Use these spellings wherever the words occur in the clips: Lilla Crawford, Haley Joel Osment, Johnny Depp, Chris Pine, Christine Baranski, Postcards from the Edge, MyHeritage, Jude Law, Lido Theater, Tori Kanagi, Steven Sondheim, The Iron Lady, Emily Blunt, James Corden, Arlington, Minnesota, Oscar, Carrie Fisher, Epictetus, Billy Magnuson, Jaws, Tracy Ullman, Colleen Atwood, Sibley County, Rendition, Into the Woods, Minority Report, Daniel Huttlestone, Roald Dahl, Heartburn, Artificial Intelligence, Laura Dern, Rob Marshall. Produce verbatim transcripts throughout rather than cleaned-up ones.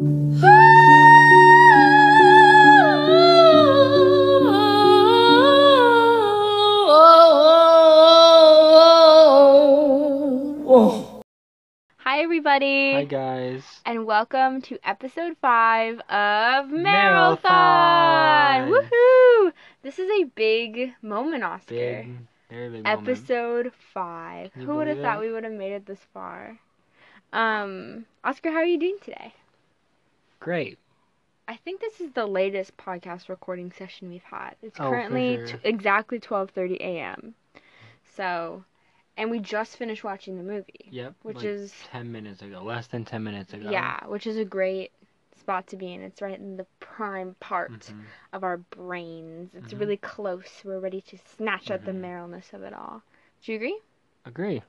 Hi everybody. Hi guys. And welcome to episode five of Marathon. Woohoo! This is a big moment, Oscar. Big, very big episode moment. five. Who would have thought we would have made it this far? Um, Oscar, how are you doing today? Great. I think this is the latest podcast recording session we've had. It's oh, currently sure. t- exactly twelve thirty a.m. So, and we just finished watching the movie. Yep. Which like is ten minutes ago. Less than ten minutes ago. Yeah, which is a great spot to be in. It's right in the prime part mm-hmm. of our brains. It's mm-hmm. really close. We're ready to snatch mm-hmm. out the merrilness of it all. Do you agree? Agree.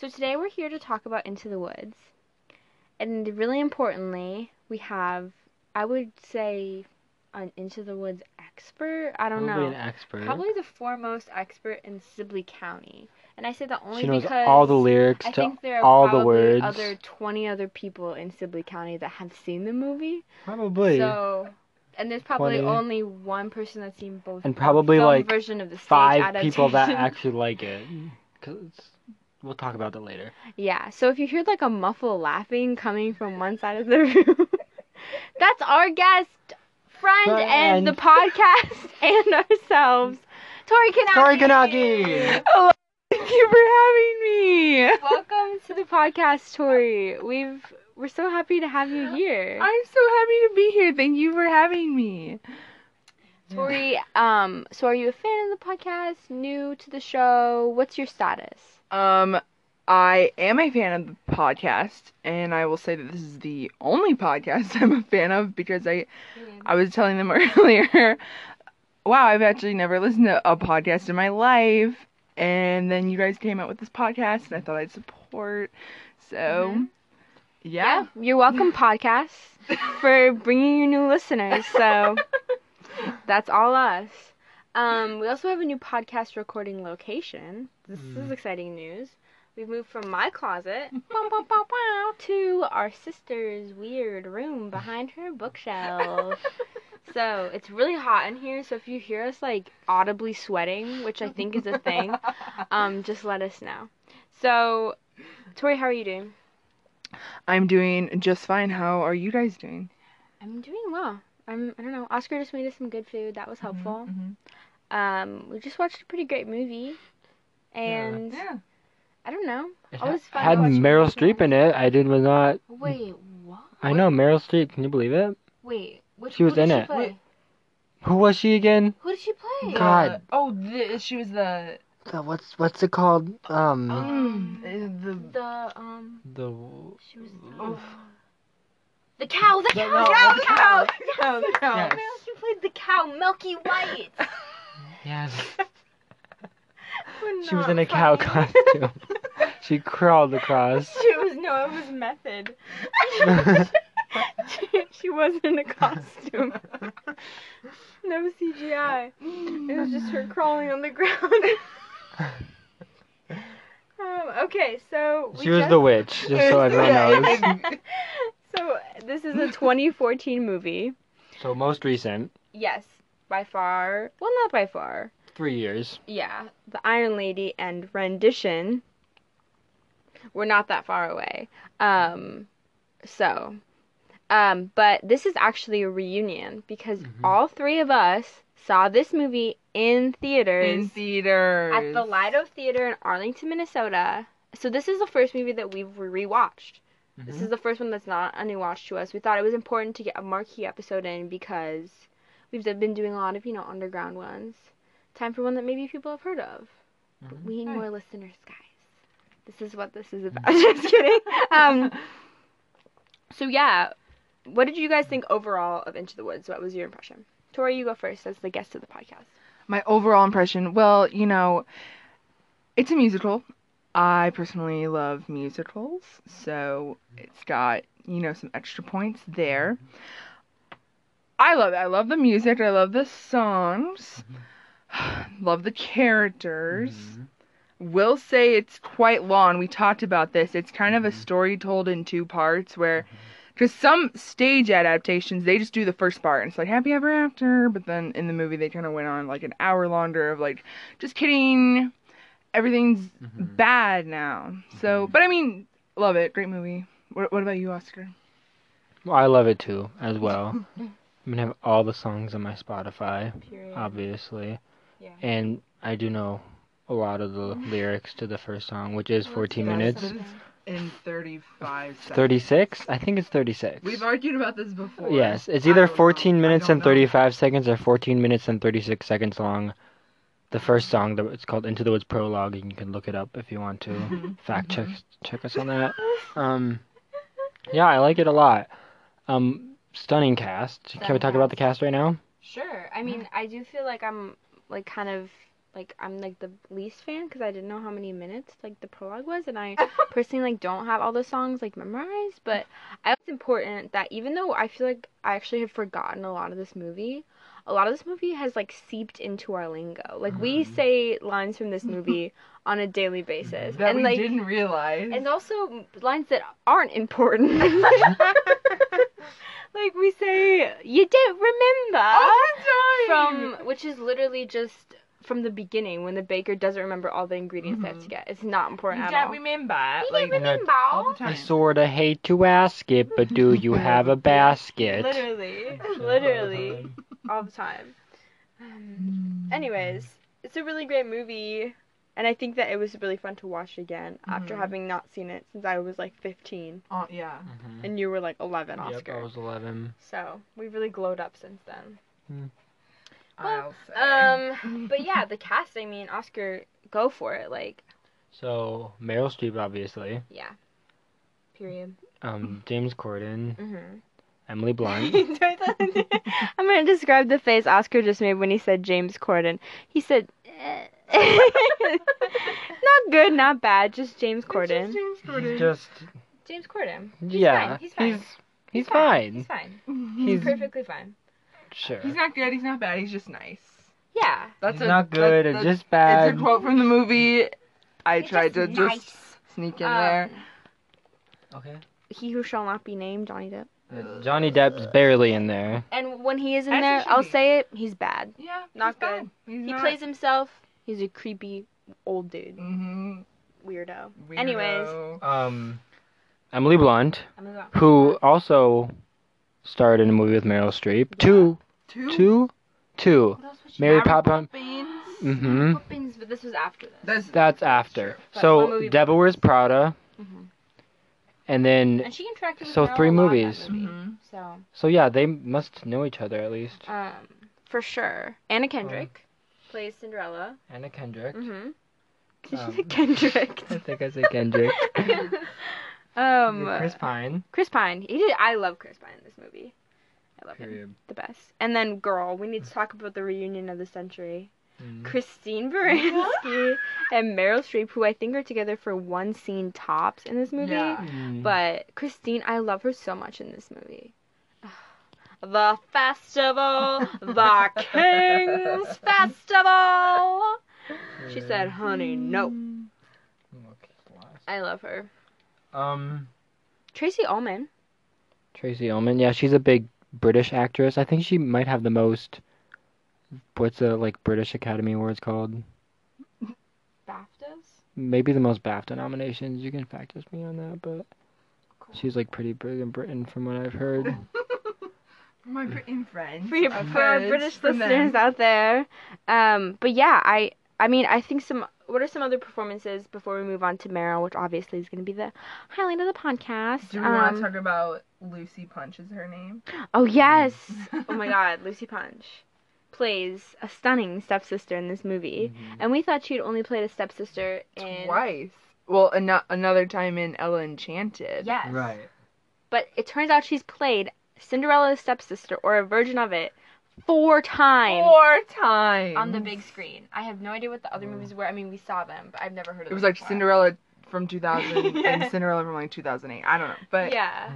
So today we're here to talk about Into the Woods. And really importantly, we have, I would say, an Into the Woods expert. I don't probably know. Probably an expert. Probably the foremost expert in Sibley County. And I say that only she knows because all the lyrics I to think there are all the words. Other twenty other people in Sibley County that have seen the movie. Probably. So, and there's probably twenty only one person that's seen both. And probably the film like version of the stage five adaptation. People that actually like it. Cause it's, we'll talk about that later. Yeah, so if you hear like a muffled laughing coming from one side of the room, that's our guest, friend, friend, and the podcast, and ourselves, Tori Kanagi. Tori Kanagi. Hello, thank you for having me. Welcome to the podcast, Tori. We've we're so happy to have you here. I'm so happy to be here. Thank you for having me. Tori, um, so are you a fan of the podcast? New to the show? What's your status? Um, I am a fan of the podcast, and I will say that this is the only podcast I'm a fan of because I, mm-hmm. I was telling them earlier, wow, I've actually never listened to a podcast in my life, and then you guys came out with this podcast, and I thought I'd support, so, mm-hmm. yeah. yeah. You're welcome, podcast, for bringing you new listeners, so that's all us. Um, we also have a new podcast recording location. This mm. is exciting news. We've moved from my closet bow, bow, bow, bow, to our sister's weird room behind her bookshelf. So it's really hot in here. So if you hear us like audibly sweating, which I think is a thing, um, just let us know. So, Tori, how are you doing? I'm doing just fine. How are you guys doing? I'm doing well. I'm, I don't know. Oscar just made us some good food. That was helpful. Mm-hmm. Um, we just watched a pretty great movie. And, yeah. I don't know. It I was had Meryl Streep in it. I did was not... Wait, what? I know, Meryl Streep. Can you believe it? Wait, which She was in she it. Play? Who was she again? Who did she play? God. Uh, oh, the, she was the... God, what's what's it called? Um... um the, the, um... The... She was the... Oh. The cow, the cow, no, cow, the cow, the cow, the cow. Yes. Meryl Streep played the cow, Milky White. Yes. She was in a funny. cow costume. She crawled across. She was no, it was method. she, she wasn't in a costume. No C G I. It was just her crawling on the ground. um, okay, so we she was just... the witch, just so everyone knows. So this is a twenty fourteen movie. So most recent. Yes, by far. Well, not by far. Three years. Yeah, The Iron Lady and Rendition were not that far away. Um, so, um, but this is actually a reunion because mm-hmm. all three of us saw this movie in theaters. In theaters. At the Lido Theater in Arlington, Minnesota. So this is the first movie that we've rewatched. Mm-hmm. This is the first one that's not a new watch to us. We thought it was important to get a marquee episode in because we've been doing a lot of, you know, underground ones. Time for one that maybe people have heard of. Mm-hmm. But we need more listeners, guys. This is what this is about. Just kidding. Um, so, yeah. What did you guys think overall of Into the Woods? What was your impression? Tori, you go first as the guest of the podcast. My overall impression? Well, you know, it's a musical. I personally love musicals, so it's got, you know, some extra points there. I love it. I love the music. I love the songs. Love the characters. Mm-hmm. Will say it's quite long. We talked about this. It's kind of a story told in two parts where Because some stage adaptations, they just do the first part, and it's like, happy ever after, but then in the movie they kind of went on, like, an hour longer of, like, just kidding, everything's mm-hmm. bad now. So, but I mean, love it, great movie. What, what about you, Oscar? Well, I love it, too, as well. I'm gonna have all the songs on my Spotify, Period. obviously. Yeah. And I do know a lot of the lyrics to the first song, which is fourteen minutes. In thirty-five seconds. thirty-six? I think it's thirty-six. We've argued about this before. Yes, it's either fourteen minutes and thirty-five seconds or fourteen minutes and thirty-six seconds long. The first song, it's called Into the Woods Prologue, and you can look it up if you want to. Fact check check us on that. Um, yeah, I like it a lot. Um, stunning cast. Stunning can we talk cast. about the cast right now? Sure. I mean, I do feel like I'm, like, kind of... Like, I'm, like, the least fan, because I didn't know how many minutes, like, the prologue was, and I personally, like, don't have all the songs, like, memorized, but I it's important that even though I feel like I actually have forgotten a lot of this movie, a lot of this movie has, like, seeped into our lingo. Like, mm-hmm. we say lines from this movie on a daily basis. That and, we like, didn't realize. And also lines that aren't important. Like, we say, you don't remember. All the time. From, which is literally just... From the beginning, when the baker doesn't remember all the ingredients mm-hmm. they have to get. It's not important you at all. You don't remember. You like, don't remember. All the time. I sort of hate to ask it, but do you have a basket? Literally. Literally. All the time. Um, anyways, it's a really great movie, and I think that it was really fun to watch again mm-hmm. after having not seen it since I was, like, fifteen. Oh, uh, yeah. Mm-hmm. And you were, like, eleven, Oscar. Yep, I was eleven. So, we've really glowed up since then. Mm. Well, I'll say. Um, but yeah, the cast, I mean, Oscar, go for it, like. So, Meryl Streep, obviously. Yeah. Period. Um, James Corden. Mm-hmm. Emily Blunt. I'm going to describe the face Oscar just made when he said James Corden. He said, eh. Not good, not bad, just James Corden. It's just James Corden. Just... James Corden. He's yeah. Fine. He's fine. He's, he's, he's fine. fine. He's fine. He's, he's perfectly fine. Sure. He's not good, he's not bad, he's just nice. Yeah. That's he's a, not good, that, that's, it's just bad. It's a quote from the movie. I it's tried just to nice. just sneak in um, there. Okay. He who shall not be named, Johnny Depp. Uh, Johnny Depp's barely in there. And when he is in As there, I'll be. say it, he's bad. Yeah, Not he's good. He's he not... plays himself. He's a creepy old dude. Mm-hmm. Weirdo. Weirdo. Anyways. Um, Emily Blunt, Emily Blunt, who also... starred in a movie with Meryl Streep. Yeah. Two. Two? Two. Two. Mary Poppins. Mm-hmm. Poppins, but this was after this. That's, That's after. So, Devil Wears Prada. Mm-hmm. And then... And she interacted with So, Meryl three movies. Movie. Mm-hmm. So. so, yeah, they must know each other, at least. Um, For sure. Anna Kendrick oh. plays Cinderella. Anna Kendrick. Mm-hmm. Did um, you say Kendrick? I think I said Kendrick. Um, Chris Pine. Chris Pine. He did. I love Chris Pine in this movie. I love Period. him. The best. And then, girl, we need to talk about the reunion of the century. Mm-hmm. Christine Baranski and Meryl Streep, who I think are together for one scene tops in this movie. Yeah. Mm-hmm. But Christine, I love her so much in this movie. The festival, the King's Festival. She said, honey, no. I love her. Um, Tracy Ullman. Tracy Ullman, yeah, she's a big British actress. I think she might have the most. What's the like British Academy Awards called? BAFTAs. Maybe the most BAFTA nominations. You can fact check me on that, but cool. She's like pretty big in Britain, from what I've heard. My Britain friends. For, your, for friends, our British for listeners them. out there, um, but yeah, I. I mean, I think some... What are some other performances before we move on to Meryl, which obviously is going to be the highlight of the podcast? Do we um, want to talk about Lucy Punch is her name? Oh, yes! Oh, my God. Lucy Punch plays a stunning stepsister in this movie. Mm-hmm. And we thought she'd only played a stepsister in... Twice. Well, an- another time in Ella Enchanted. Yes. Right. But it turns out she's played Cinderella's stepsister, or a version of it, Four times. Four times. On the big screen. I have no idea what the other movies were. I mean, we saw them, but I've never heard of them. It was like before. Cinderella from two thousand yeah. and Cinderella from like two thousand eight. I don't know, but yeah,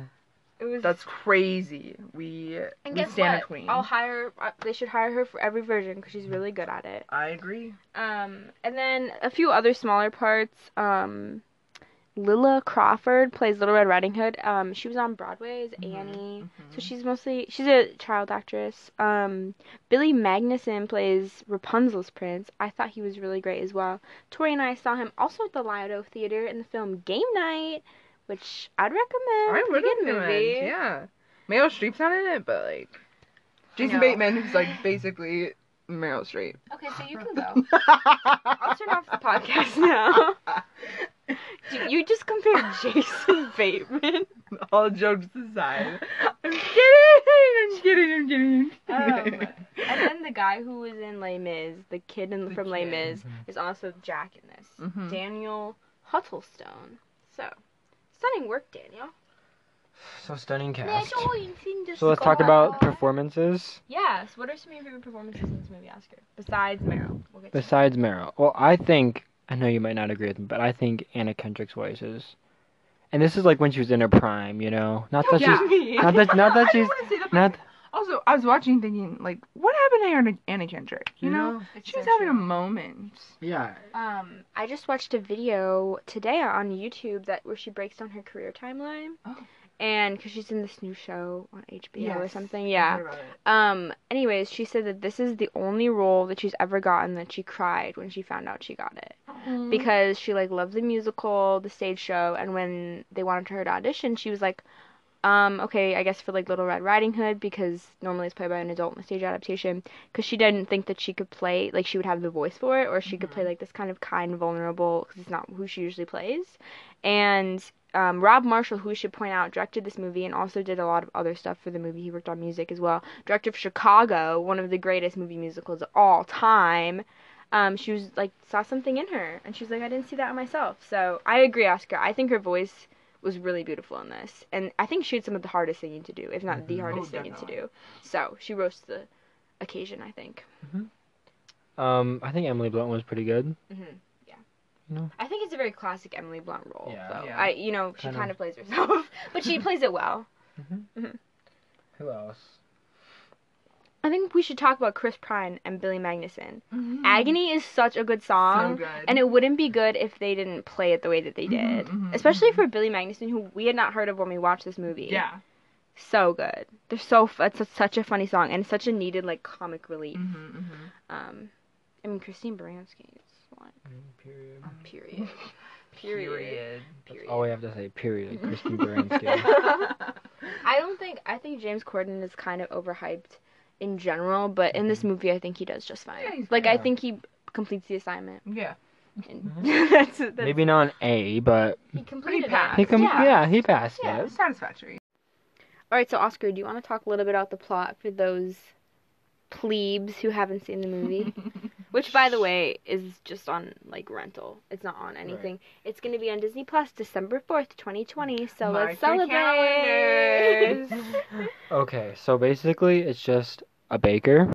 it was. That's crazy. We and we guess stand what? a queen. I'll hire. They should hire her for every version because she's really good at it. I agree. Um, and then a few other smaller parts. Um, Lilla Crawford plays Little Red Riding Hood. Um, she was on Broadway as mm-hmm. Annie. Mm-hmm. So she's mostly, she's a child actress. Um, Billy Magnuson plays Rapunzel's Prince. I thought he was really great as well. Tori and I saw him also at the Lido Theater in the film Game Night, which I'd recommend. I would recommend, movie. yeah. Meryl Streep's not in it, but like, Jason Bateman, who's like basically Meryl Streep. Okay, so you can go. I'll turn off the podcast now. Dude, you just compared Jason Bateman. All jokes aside. I'm kidding! I'm kidding, I'm kidding. I'm kidding. Um, and then the guy who was in Les Mis, the kid in, the from kid. Les Mis, is also Jack in this. Mm-hmm. Daniel Huttlestone. So, stunning work, Daniel. So, stunning cast. So, let's talk about performances. Yes, what are some of your favorite performances in this movie, Oscar? Besides Meryl. We'll get Besides Meryl. Well, I think... I know you might not agree with me, but I think Anna Kendrick's voice is, and this is like when she was in her prime, you know. Not that yeah. she's, not that, not that she's, that not. Th- also, I was watching, thinking like, what happened to Anna Kendrick? You know, no, she was having a moment. Yeah. Um, I just watched a video today on YouTube that where she breaks down her career timeline, oh. and because she's in this new show on H B O yes. or something, yeah. Um. Anyways, she said that this is the only role that she's ever gotten that she cried when she found out she got it. Because she, like, loved the musical, the stage show, and when they wanted her to audition, she was like, um, okay, I guess for, like, Little Red Riding Hood, because normally it's played by an adult in the stage adaptation, because she didn't think that she could play, like, she would have the voice for it, or she mm-hmm. could play, like, this kind of kind, vulnerable, because it's not who she usually plays. And um, Rob Marshall, who we should point out, directed this movie and also did a lot of other stuff for the movie. He worked on music as well. Director of Chicago, one of the greatest movie musicals of all time. Um, she was, like, saw something in her, and she was like, I didn't see that in myself. So, I agree, Oscar. I think her voice was really beautiful in this. And I think she had some of the hardest singing to do, if not mm-hmm. the hardest oh, singing to do. So, she rose to the occasion, I think. Mm-hmm. Um, I think Emily Blunt was pretty good. Mm-hmm. Yeah. No. I think it's a very classic Emily Blunt role, yeah, though. Yeah. I, you know, she kind of plays herself, but she plays it well. Mm-hmm. Mm-hmm. Who else? I think we should talk about Chris Pine and Billy Magnuson. Mm-hmm. Agony is such a good song. So good. And it wouldn't be good if they didn't play it the way that they did. Mm-hmm, especially mm-hmm. for Billy Magnuson, who we had not heard of when we watched this movie. Yeah. So good. They're so... It's a, such a funny song and such a needed, like, comic relief. Mm-hmm, mm-hmm. Um, I mean, Christine Baranski is like... Mm, period. Period. Period. Period. That's all we have to say, period. Christine Baranski. I don't think... I think James Corden is kind of overhyped in general, but in this movie, I think he does just fine. Yeah, like, yeah. I think he completes the assignment. Yeah. Mm-hmm. that's, that's Maybe not an A, but... He completed he passed. it. He com- yeah. yeah, he passed yeah, it. Yeah, it was satisfactory. Alright, so Oscar, do you want to talk a little bit about the plot for those plebes who haven't seen the movie? Which, by the way, is just on, like, rental. It's not on anything. Right. It's going to be on Disney Plus December fourth, twenty twenty, so Mark let's celebrate! Okay, so basically, it's just a baker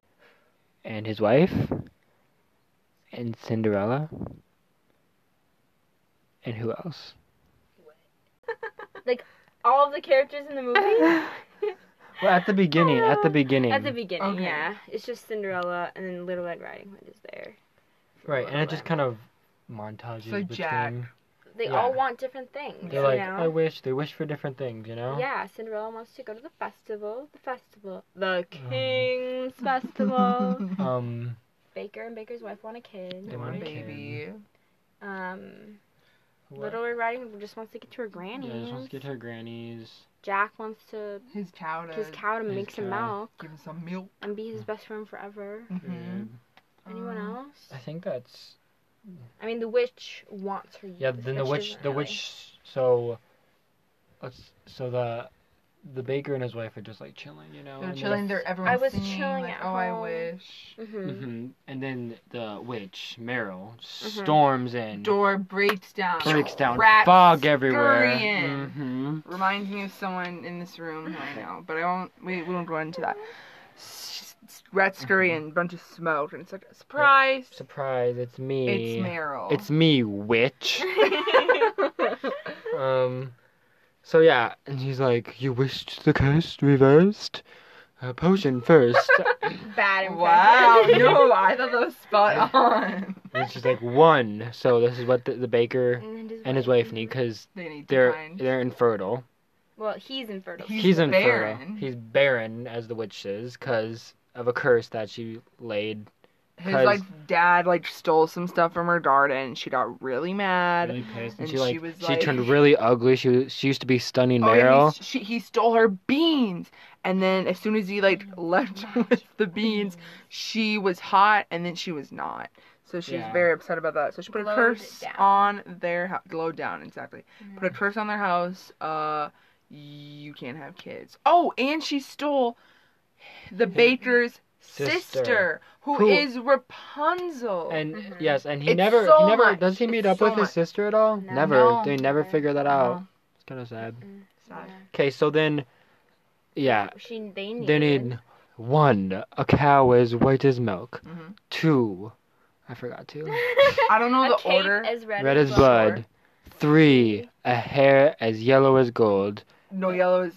and his wife and Cinderella and who else? What? Like, all of the characters in the movie? Well, at the beginning, uh, at the beginning. At the beginning, okay. yeah. It's just Cinderella, and then Little Red Riding Hood is there. Right, and it just kind of montages so between... Jack. They yeah. all want different things, They're like, you know? I wish, they wish for different things, you know? Yeah, Cinderella wants to go to the festival, the festival, the King's um. Festival. um. Baker and Baker's wife want a kid. They want a baby. Um. What? Little Red Riding Hood just wants to get to her granny's. Yeah, just wants to get to her granny's. Jack wants to... His cow to... His cow to his make cow. some milk. Give him some milk. And be his best friend forever. Mm-hmm. Anyone um, else? I think that's... I mean, the witch wants her... Yeah, then the witch... The really. witch... So... let's So the... The baker and his wife are just, like, chilling, you know? They're and chilling, they're everyone's I was singing, chilling like, at oh, home. I wish. Mm-hmm. Mm-hmm. And then the witch, Meryl, mm-hmm. storms in. Door breaks down. Breaks down. Rats Fog everywhere. Mm-hmm. Reminds me of someone in this room right now, but I won't, we, we won't go into that. Rats scurry in, mm-hmm. bunch of smoke, and it's like, surprise! But, surprise, it's me. It's Meryl. It's me, witch. um... So, yeah, and he's like, you wished the curse reversed? a potion first. Bad impression. Wow, no, I thought that was spot on. And it's just like one. So this is what the, the baker and his, and his wife need because they they're find. they're infertile. Well, he's infertile. He's, he's infertile. Barren. He's barren, as the witch says, because of a curse that she laid. His like dad like stole some stuff from her daughter, and she got really mad. Really pissed, and, and she like she, was, she like, turned really ugly. She was, she used to be stunning oh, Meryl. He, she, he stole her beans, and then as soon as he like left with the beans, she was hot, and then she was not. So she's yeah. very upset about that. So she put glowed a curse on their house. Glowed down, exactly. Mm-hmm. Put a curse on their house. Uh, you can't have kids. Oh, and she stole the baker's sister, sister who, who is Rapunzel. And mm-hmm. yes, and he it's never, so he never does he meet it's up so with much. his sister at all? No. Never. No. They never figure that no. out. It's kind of sad. Sad. Okay, so then, yeah, she, they need, they need one a cow as white as milk. Mm-hmm. Two. I forgot to. I don't know a the order. As red, red as, as blood. blood. Three, a hair as yellow as gold. No, yellow is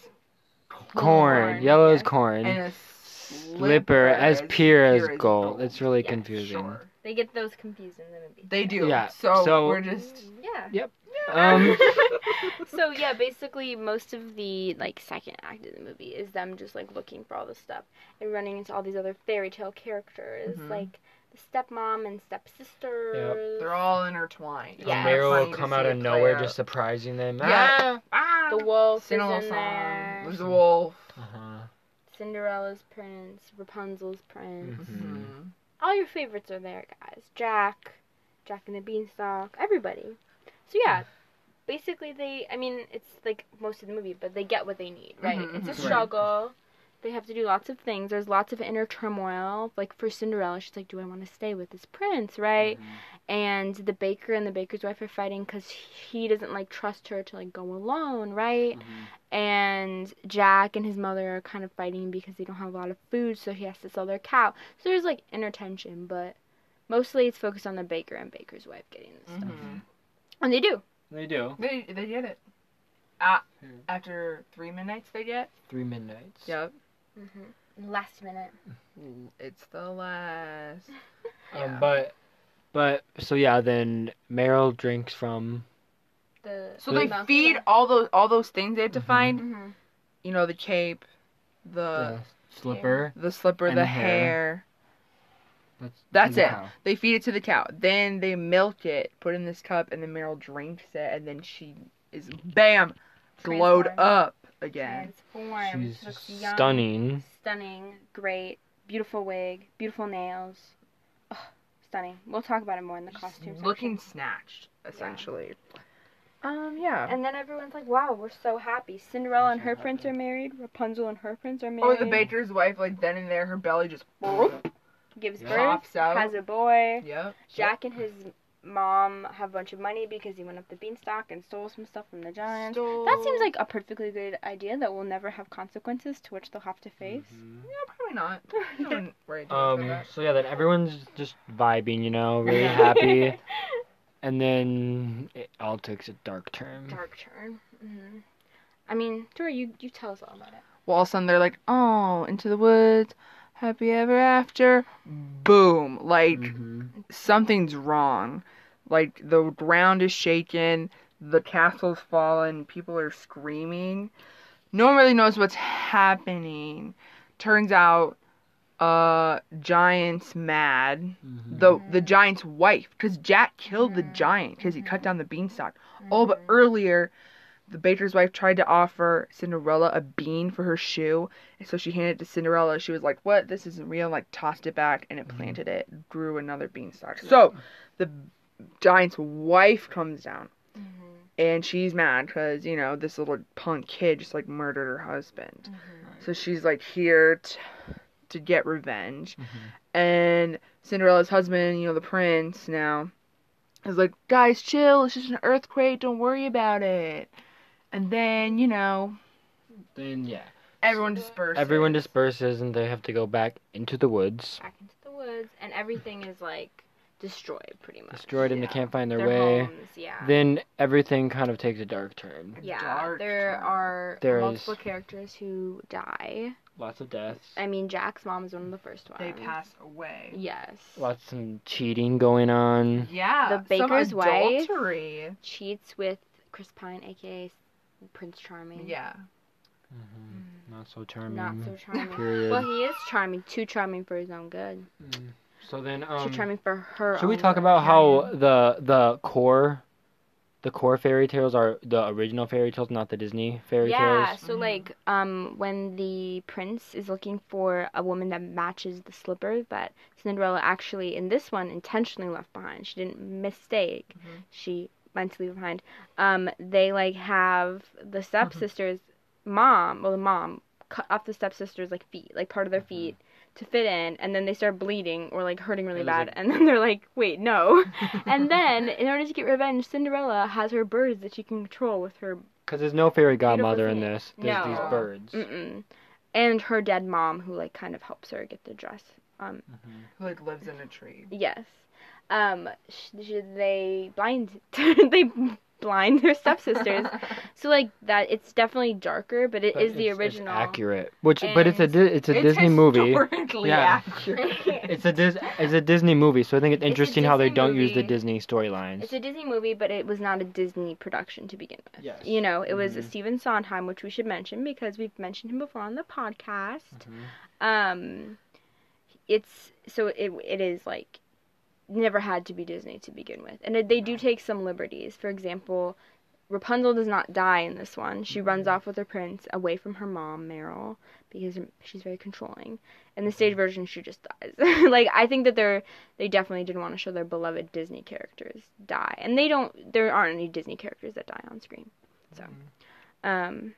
corn. corn. Yellow yeah. is corn. And a slipper, slipper as, as pure as, as gold. gold. It's really yeah, confusing. Sure. They get those confused in the movie. They do. Yeah. So, so we're just. Yeah. Yep. Yeah. Um. So yeah, basically most of the like second act of the movie is them just like looking for all this stuff and running into all these other fairy tale characters mm-hmm. like. Stepmom and stepsister. Yep. They're all intertwined. Yeah. Meryl will come out of nowhere, just surprising them. Yeah. Ah. The wolf Sing is in song. there. There's the wolf. Uh-huh. Cinderella's prince. Rapunzel's prince. Mm-hmm. Mm-hmm. All your favorites are there, guys. Jack. Jack and the Beanstalk. Everybody. So, yeah. Basically, they... I mean, it's like most of the movie, but they get what they need, right? Mm-hmm. It's a struggle. Right. They have to do lots of things. There's lots of inner turmoil. Like, for Cinderella, she's like, do I want to stay with this prince, right? Mm-hmm. And the baker and the baker's wife are fighting because he doesn't, like, trust her to, like, go alone, right? Mm-hmm. And Jack and his mother are kind of fighting because they don't have a lot of food, so he has to sell their cow. So there's, like, inner tension, but mostly it's focused on the baker and baker's wife getting this mm-hmm. stuff. And they do. They do. They, they get it. Uh, after three midnights they get? Three midnights. Yep. Mm-hmm. Last minute. It's the last. yeah. um, but, but so yeah. Then Meryl drinks from. The so the, they feed all those all those things they have to mm-hmm. find. Mm-hmm. You know, the cape, the, the slipper, the slipper, the hair. hair. That's, that's, that's it. Cow. They feed it to the cow. Then they milk it, put it in this cup, and then Meryl drinks it, and then she is bam, glowed up. Again. Transformed. She's young, stunning. Stunning. Great. Beautiful wig. Beautiful nails. Ugh, stunning. We'll talk about it more in the costumes. Looking section. Snatched, essentially. Yeah. Um, yeah. And then everyone's like, wow, we're so happy. Cinderella and her prince are married. Rapunzel and her prince are married. Oh, the baker's wife, like, then and there, her belly just whoop, gives yeah. birth. Pops out. Has a boy. Yep. Jack and his mom have a bunch of money because he went up the beanstalk and stole some stuff from the giants. Stole. That seems like a perfectly good idea that will never have consequences to which they'll have to face. Mm-hmm. Yeah, probably not. worry too um, much about that. So yeah, then everyone's just vibing, you know, really happy. And then it all takes a dark turn. Dark turn. Mm-hmm. I mean, Tori, you, you tell us all about it. Well, all of a sudden they're like, oh, into the woods, happy ever after. Boom. Like, mm-hmm. something's wrong. Like, the ground is shaken, the castle's fallen, people are screaming. No one really knows what's happening. Turns out, uh, Giant's mad. Mm-hmm. The the Giant's wife, because Jack killed mm-hmm. the Giant, because he cut down the beanstalk. Mm-hmm. Oh, but earlier, the baker's wife tried to offer Cinderella a bean for her shoe, and so she handed it to Cinderella. She was like, what? This isn't real. Like, tossed it back, and it planted mm-hmm. it. Grew another beanstalk. So, the Giant's wife comes down mm-hmm. and she's mad because, you know, this little punk kid just like murdered her husband. Mm-hmm. So she's like here t- to get revenge. Mm-hmm. And Cinderella's husband, you know, the prince now, is like, guys, chill. It's just an earthquake. Don't worry about it. And then, you know, then, yeah, everyone disperses. Everyone disperses and they have to go back into the woods. Back into the woods. And everything is like destroyed, pretty much. Destroyed, and yeah. they can't find their, their way. Homes, yeah. Then everything kind of takes a dark turn. Yeah, dark there turn. are there multiple is... characters who die. Lots of deaths. I mean, Jack's mom is one of the first ones. They pass away. Yes. Lots of some cheating going on. Yeah. The baker's some adultery. wife cheats with Chris Pine, a k a. Prince Charming. Yeah. Mm-hmm. Not so charming. Not so charming. Period. Well, he is charming. Too charming for his own good. Mm. So then, um... Too charming for her Should own we talk good. about how the the core... The core fairy tales are the original fairy tales, not the Disney fairy yeah, tales. Yeah, so mm-hmm. like um, when the prince is looking for a woman that matches the slipper that Cinderella actually, in this one, intentionally left behind. She didn't mistake. Mm-hmm. She meant to leave behind. Um, they like have the stepsister's mm-hmm. mom, well the mom, cut off the stepsister's like feet, like part of their mm-hmm. feet. To fit in, and then they start bleeding or like hurting really bad, like... and then they're like, wait, no. And then, in order to get revenge, Cinderella has her birds that she can control with her. Because there's no fairy godmother in this. There's no. these birds. Mm-mm. And her dead mom, who like kind of helps her get the dress. Um, mm-hmm. Who like lives in a tree. Yes. Um, sh- sh- they blind. they. blind their stepsisters. So like that, it's definitely darker, but it but is the it's, original it's accurate which and but it's a di- it's a it's Disney movie yeah accurate. it's a Dis- it's a Disney movie, so I think it's interesting it's how they movie. don't use the Disney storylines. It's a Disney movie, but it was not a Disney production to begin with. Yes. You know, it was mm-hmm. a Steven Sondheim, which we should mention because we've mentioned him before on the podcast. Mm-hmm. um it's so it it is like never had to be Disney to begin with. And they do take some liberties. For example, Rapunzel does not die in this one. She mm-hmm. runs off with her prince away from her mom, Meryl, because she's very controlling. In the stage version, she just dies. Like, I think that they're, they definitely didn't want to show their beloved Disney characters die. And they don't, there aren't any Disney characters that die on screen. So, mm-hmm. um,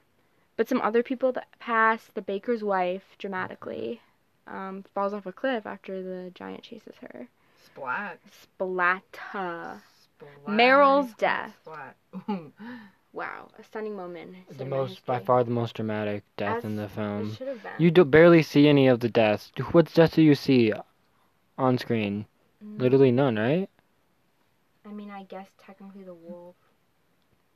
but some other people that pass, the baker's wife, dramatically, um, falls off a cliff after the giant chases her. Splat. Splatter. Splat. Meryl's death. Splat. Wow, a stunning moment. The most, history. by far the most dramatic death As in the film. It should have been. You do barely see any of the deaths. What deaths do you see on screen? Mm. Literally none, right? I mean, I guess technically the wolf.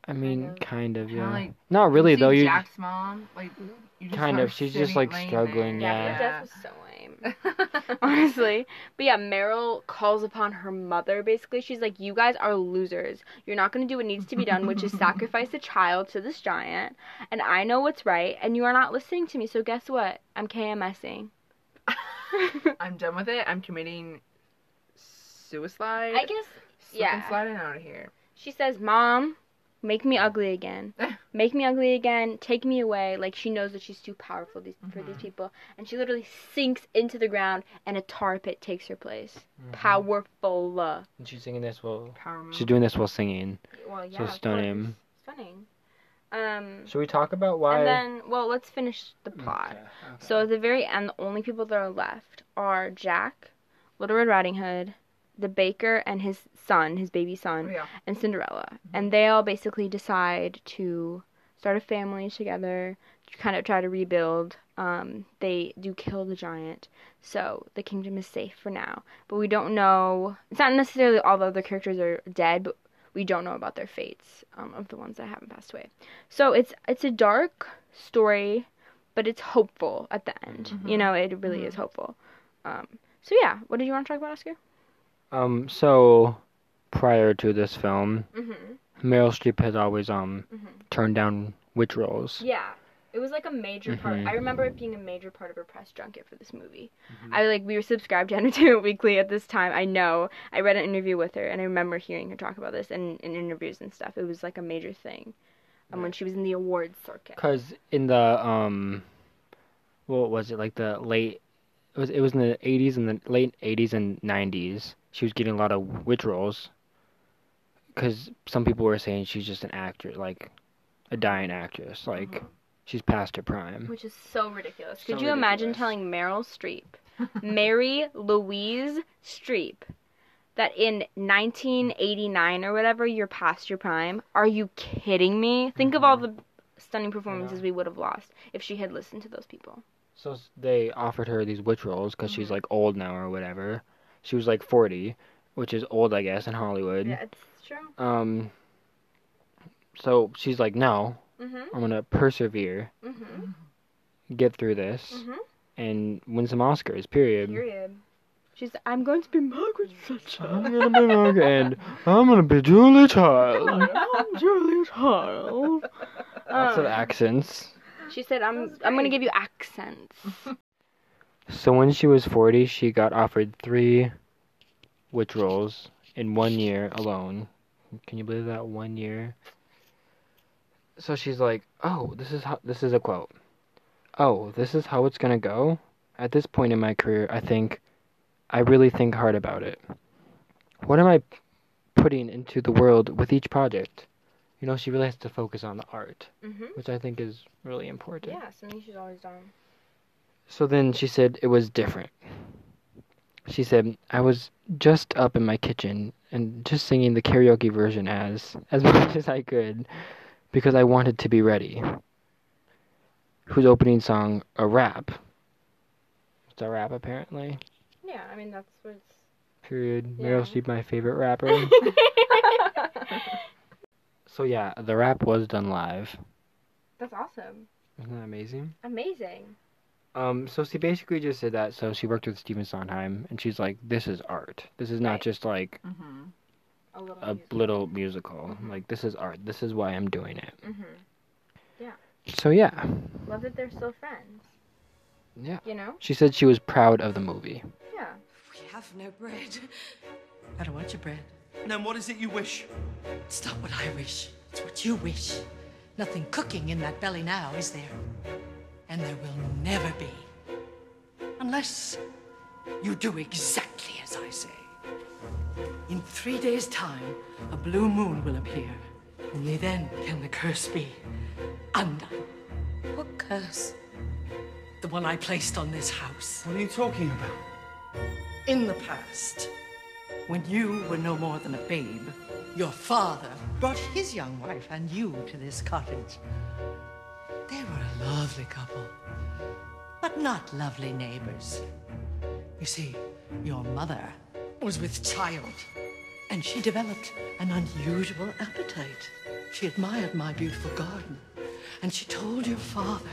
I mean, kind of, kind of yeah. Like, Not really, you see though. You Jack's mom, like, you just kind of. She's just like struggling. Yeah, yeah, her death was so lame, honestly. But yeah, Meryl calls upon her mother. Basically, she's like, "You guys are losers. You're not going to do what needs to be done, which is sacrifice a child to this giant. And I know what's right, and you are not listening to me. So guess what? I'm K M S-ing. I'm done with it. I'm committing suicide. I guess. Slip yeah. and sliding out of here. She says, "Mom, make me ugly again. Make me ugly again. Take me away." Like, she knows that she's too powerful these, mm-hmm. for these people. And she literally sinks into the ground, and a tar pit takes her place. Mm-hmm. Powerful. And she's singing this while... Powerful. She's doing this while singing. Well, yeah. So stunning. Stunning. Um, Should we talk about why... And then, well, let's finish the plot. Okay, okay. So at the very end, the only people that are left are Jack, Little Red Riding Hood, the baker and his son, his baby son, oh, yeah. and Cinderella. Mm-hmm. And they all basically decide to start a family together, to kind of try to rebuild. Um, they do kill the giant, so the kingdom is safe for now. But we don't know... It's not necessarily all the other characters are dead, but we don't know about their fates, um, of the ones that haven't passed away. So it's it's a dark story, but it's hopeful at the end. Mm-hmm. You know, it really mm-hmm. is hopeful. Um, so yeah, what did you want to talk about, Oscar? Um, so, prior to this film, mm-hmm. Meryl Streep has always, um, mm-hmm. turned down witch roles. Yeah. It was, like, a major mm-hmm. part. I remember it being a major part of her press junket for this movie. Mm-hmm. I, like, we were subscribed to Entertainment Weekly at this time. I know. I read an interview with her, and I remember hearing her talk about this in, in interviews and stuff. It was, like, a major thing um, yeah. when she was in the awards circuit. Because in the, um, what was it, like, the late... It was it was in the eighties and the late eighties and nineties. She was getting a lot of witch roles, because some people were saying she's just an actress, like a dying actress, like mm-hmm. she's past her prime. Which is so ridiculous. So Could you ridiculous. imagine telling Meryl Streep, Mary Louise Streep, that in nineteen eighty-nine or whatever you're past your prime? Are you kidding me? Think mm-hmm. of all the stunning performances yeah. we would have lost if she had listened to those people. So they offered her these witch roles because mm-hmm. she's, like, old now or whatever. She was, like, forty. which is old, I guess, in Hollywood. Yeah, it's true. Um, so she's like, no, mm-hmm. I'm going to persevere, mm-hmm. get through this, mm-hmm. and win some Oscars, period. Period. She's like, I'm going to be Margaret Thatcher. I'm going to be Margaret, and I'm going to be Julia Child. I'm Julia Child. Lots um, of accents. She said, I'm I'm going to give you accents. So when she was forty, she got offered three witch roles in one year alone. Can you believe that? One year. So she's like, oh, this is how, this is a quote. Oh, this is how it's going to go? At this point in my career, I think, I really think hard about it. What am I putting into the world with each project? You know, she really has to focus on the art, mm-hmm. which I think is really important. Yeah, something she's always done. So then she said it was different. She said, I was just up in my kitchen and just singing the karaoke version as, as much as I could because I wanted to be ready. Whose opening song, a rap. It's a rap, apparently. Yeah, I mean, that's what it's... Period. Yeah. Meryl Streep, my favorite rapper. So, yeah, the rap was done live. That's awesome. Isn't that amazing? Amazing. Um, so she basically just said that, so she worked with Steven Sondheim, and she's like, this is art. This is not right. just, like, mm-hmm. a little a musical. Little musical. Mm-hmm. Like, this is art. This is why I'm doing it. Mm-hmm. Yeah. So, yeah. Love that they're still friends. Yeah. You know? She said she was proud of the movie. Yeah. We have no bread. I don't want your bread. Then what is it you wish? It's not what I wish. It's what you wish. Nothing cooking in that belly now, is there? And there will never be. Unless you do exactly as I say. In three days' time, a blue moon will appear. Only then can the curse be undone. What curse? The one I placed on this house. What are you talking about? In the past, when you were no more than a babe, your father brought his young wife and you to this cottage. They were a lovely couple, but not lovely neighbors. You see, your mother was with child, and she developed an unusual appetite. She admired my beautiful garden, and she told your father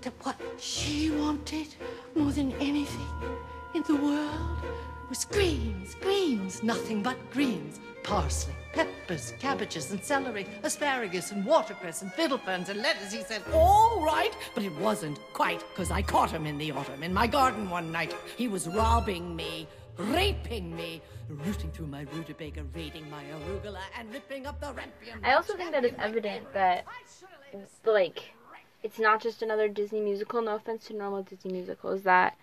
that what she wanted more than anything in the world was greens, greens, nothing but greens. Parsley, peppers, cabbages, and celery, asparagus, and watercress, and fiddle ferns, and lettuce. He said, all right, but it wasn't quite, because I caught him in the autumn in my garden one night. He was robbing me, raping me, rooting through my rutabaga, raiding my arugula, and ripping up the rampion. I also think that it's evident that, like, it's not just another Disney musical, no offense to normal Disney musicals, that...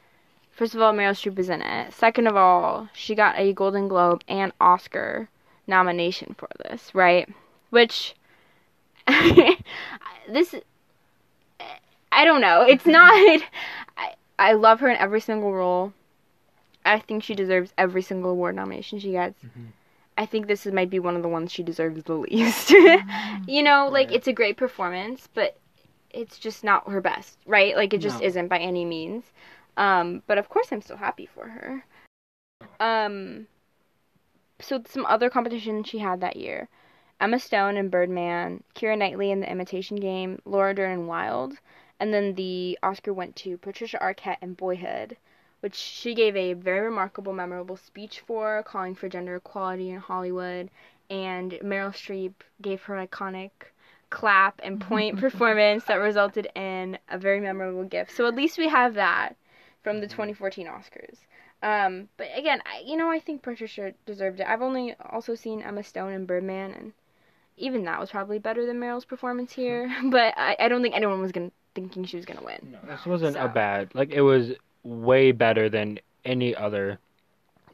First of all, Meryl Streep is in it. Second of all, she got a Golden Globe and Oscar nomination for this, right? Which, this, I don't know. It's not, I, I love her in every single role. I think she deserves every single award nomination she gets. Mm-hmm. I think this is, might be one of the ones she deserves the least. Mm-hmm. You know, like, right. It's a great performance, but it's just not her best, right? Like, it just no. isn't by any means. Um, but of course I'm still happy for her. Um, so some other competition she had that year. Emma Stone in Birdman, Keira Knightley in The Imitation Game, Laura Dern in Wild, and then the Oscar went to Patricia Arquette in Boyhood, which she gave a very remarkable, memorable speech for, calling for gender equality in Hollywood, and Meryl Streep gave her iconic clap and point performance that resulted in a very memorable gift. So at least we have that. From the twenty fourteen Oscars. Um, but again, I, you know, I think Patricia deserved it. I've only also seen Emma Stone in Birdman, and even that was probably better than Meryl's performance here. But I, I don't think anyone was gonna thinking she was going to win. No, this wasn't so. a bad... Like, it was way better than any other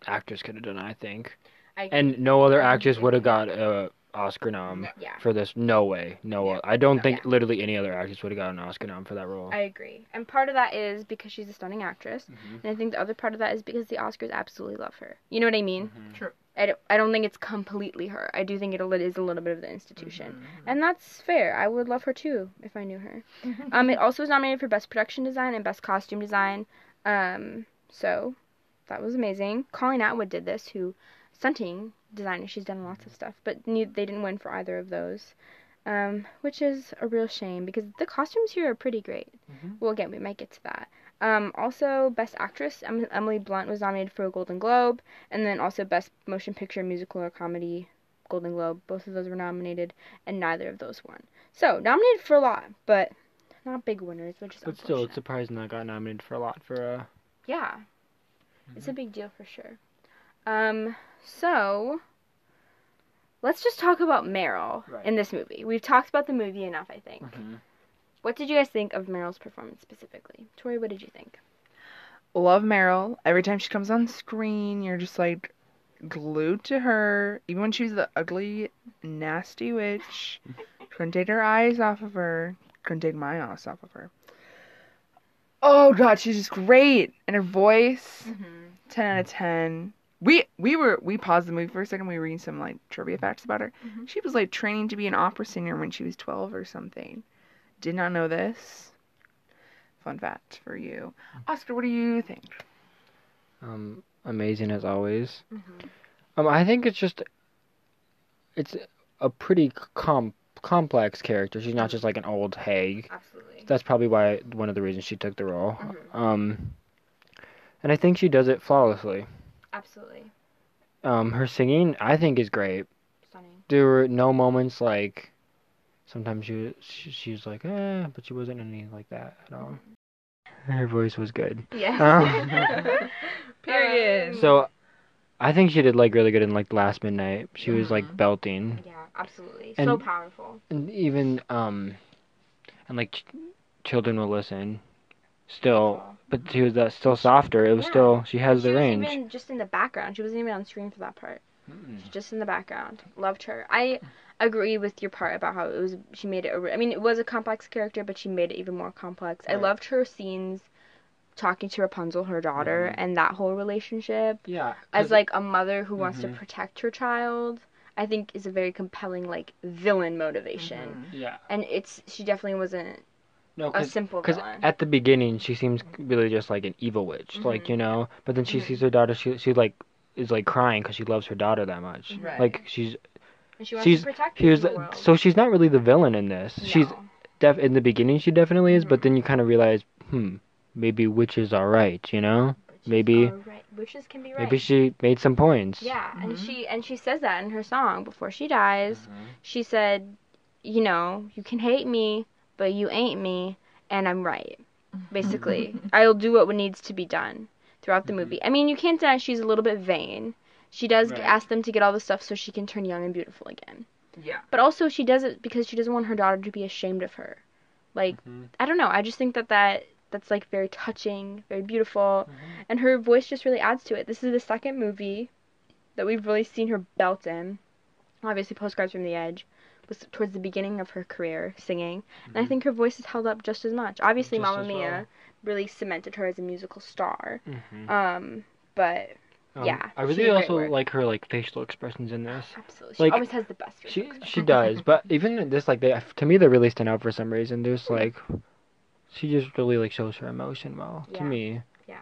actress could have done, I think. I, and no other actress would have got a Oscar nom yeah. for this. No way. No, yeah. I don't no, think yeah. literally any other actress would have gotten an Oscar nom for that role. I agree. And part of that is because she's a stunning actress. Mm-hmm. And I think the other part of that is because the Oscars absolutely love her. You know what I mean? Mm-hmm. True. I don't, I don't think it's completely her. I do think it is a little bit of the institution. Mm-hmm. And that's fair. I would love her too if I knew her. um, It also was nominated for Best Production Design and Best Costume Design. Um, So, that was amazing. Colleen Atwood did this, who... stunting designer. She's done lots of stuff, but they didn't win for either of those, um, which is a real shame because the costumes here are pretty great. Mm-hmm. Well, again, we might get to that. Um, also, Best Actress, em- Emily Blunt was nominated for a Golden Globe, and then also Best Motion Picture, Musical, or Comedy, Golden Globe. Both of those were nominated, and neither of those won. So, nominated for a lot, but not big winners, which is unfortunate. But still, it's surprising I got nominated for a lot for a... Uh... Yeah. Mm-hmm. It's a big deal for sure. Um, so, let's just talk about Meryl right. in this movie. We've talked about the movie enough, I think. Mm-hmm. What did you guys think of Meryl's performance specifically? Tori, what did you think? Love Meryl. Every time she comes on screen, you're just, like, glued to her. Even when she was the ugly, nasty witch. Couldn't take her eyes off of her. Couldn't take my eyes off of her. Oh, God, she's just great. And her voice, mm-hmm. ten out of ten. We we were we paused the movie for a second. We were reading some, like, trivia facts about her. Mm-hmm. She was, like, training to be an opera singer when she was twelve or something. Did not know this. Fun fact for you. Oscar, what do you think? Um, amazing as always. Mm-hmm. Um, I think it's just, it's a pretty com- complex character. She's not just like an old hag. Absolutely. That's probably why, one of the reasons she took the role. Mm-hmm. Um, and I think she does it flawlessly. Absolutely. Um, her singing, I think, is great. Stunning. There were no moments like... Sometimes she was, she, she was like, eh, but she wasn't any like that at all. Her voice was good. Yeah. Um, Period. So, I think she did, like, really good in, like, Last Midnight. She mm-hmm. was, like, belting. Yeah, absolutely. And, so powerful. And even, um, and, like, ch- children will listen. Still, oh. but she was uh, still softer. It was yeah. still, she has she the was range. She even just in the background. She wasn't even on screen for that part. Mm. She's just in the background. Loved her. I... agree with your part about how it was, she made it, a, I mean, it was a complex character, but she made it even more complex. Right. I loved her scenes talking to Rapunzel, her daughter, mm-hmm. and that whole relationship. Yeah. As, like, a mother who mm-hmm. wants to protect her child, I think is a very compelling, like, villain motivation. Mm-hmm. Yeah. And it's, she definitely wasn't no, a simple villain. Because at the beginning, she seems really just like an evil witch, mm-hmm. like, you know, but then she mm-hmm. sees her daughter, she, she like, is, like, crying because she loves her daughter that much. Right. Like, she's... And she wants she's, to protect her the world. So she's not really the villain in this. No. She's def in the beginning she definitely is, mm-hmm. but then you kind of realize, hmm, maybe witches are right, you know? Witches maybe are right. Witches can be right. Maybe she made some points. Yeah, mm-hmm. and she and she says that in her song before she dies. Mm-hmm. She said, you know, you can hate me, but you ain't me, and I'm right. Basically, I'll do what needs to be done throughout the mm-hmm. movie. I mean, you can't deny she's a little bit vain. She does right. ask them to get all the stuff so she can turn young and beautiful again. Yeah. But also she does it because she doesn't want her daughter to be ashamed of her. Like, mm-hmm. I don't know. I just think that, that that's, like, very touching, very beautiful. Mm-hmm. And her voice just really adds to it. This is the second movie that we've really seen her belt in. Obviously, Postcards from the Edge was towards the beginning of her career singing. Mm-hmm. And I think her voice has held up just as much. Obviously, just Mamma Mia well. really cemented her as a musical star. Mm-hmm. Um, but... Um, yeah, I really also work. like her, like, facial expressions in this. Absolutely, she like, always has the best facial expressions. She does, but even in this, like, they to me they really stand out for some reason. There's like, she just really, like, shows her emotion well yeah. to me. Yeah,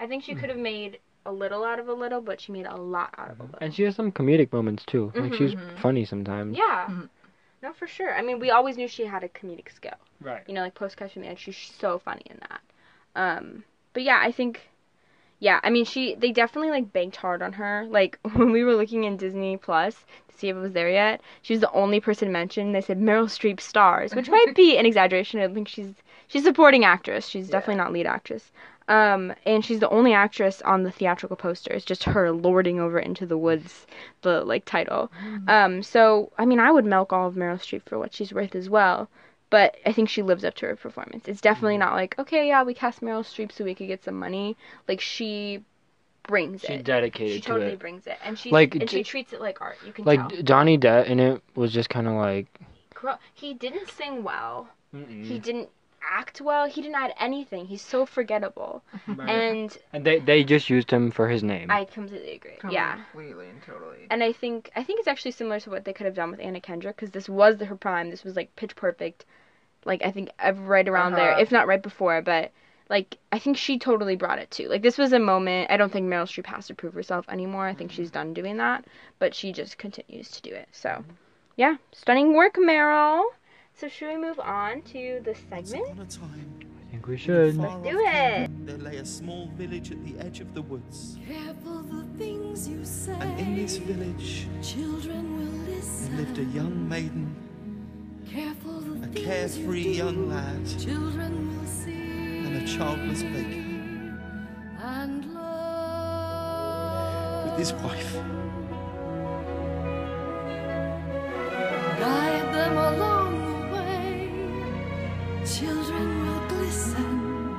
I think she could have made a little out of a little, but she made a lot out of a little. And she has some comedic moments too. Like mm-hmm. she's funny sometimes. Yeah, mm-hmm. no, for sure. I mean, we always knew she had a comedic skill. Right. You know, like Postcards from the Edge. She's so funny in that. Um, but yeah, I think. Yeah, I mean, she they definitely, like, banked hard on her. Like, when we were looking in Disney Plus to see if it was there yet, she was the only person mentioned. They said Meryl Streep stars, which might be an exaggeration. I think she's she's supporting actress. She's yeah. definitely not lead actress. Um, and she's the only actress on the theatrical poster. It's just her lording over Into the Woods, the, like, title. Mm-hmm. Um, so, I mean, I would milk all of Meryl Streep for what she's worth as well. But I think she lives up to her performance. It's definitely not like, okay, yeah, we cast Meryl Streep so we could get some money. Like, she brings she it. She dedicated she to totally it. She totally brings it. And, she, like, and d- she treats it like art. You can like, tell. Like, Johnny Depp in it was just kind of like... He didn't sing well. Mm-mm. He didn't act well. He didn't add anything. He's so forgettable. Right. And... And they, they just used him for his name. I completely agree. Completely yeah. Completely and totally. And I think, I think it's actually similar to what they could have done with Anna Kendrick, because this was her prime. This was, like, pitch perfect... Like, I think right around uh-huh. there, if not right before, but like, I think she totally brought it, too. Like, this was a moment, I don't think Meryl Streep has to prove herself anymore. I think she's done doing that, but she just continues to do it. So, yeah, stunning work, Meryl. So, should we move on to the segment? I think we should. Let's do it. There lay a small village at the edge of the woods. Careful the things you say. And in this village, children will listen. There lived a young maiden. Careful the things you do. A carefree young lad. Children will see. And a childless baker. And love. With his wife. Guide them along the way. Children will glisten.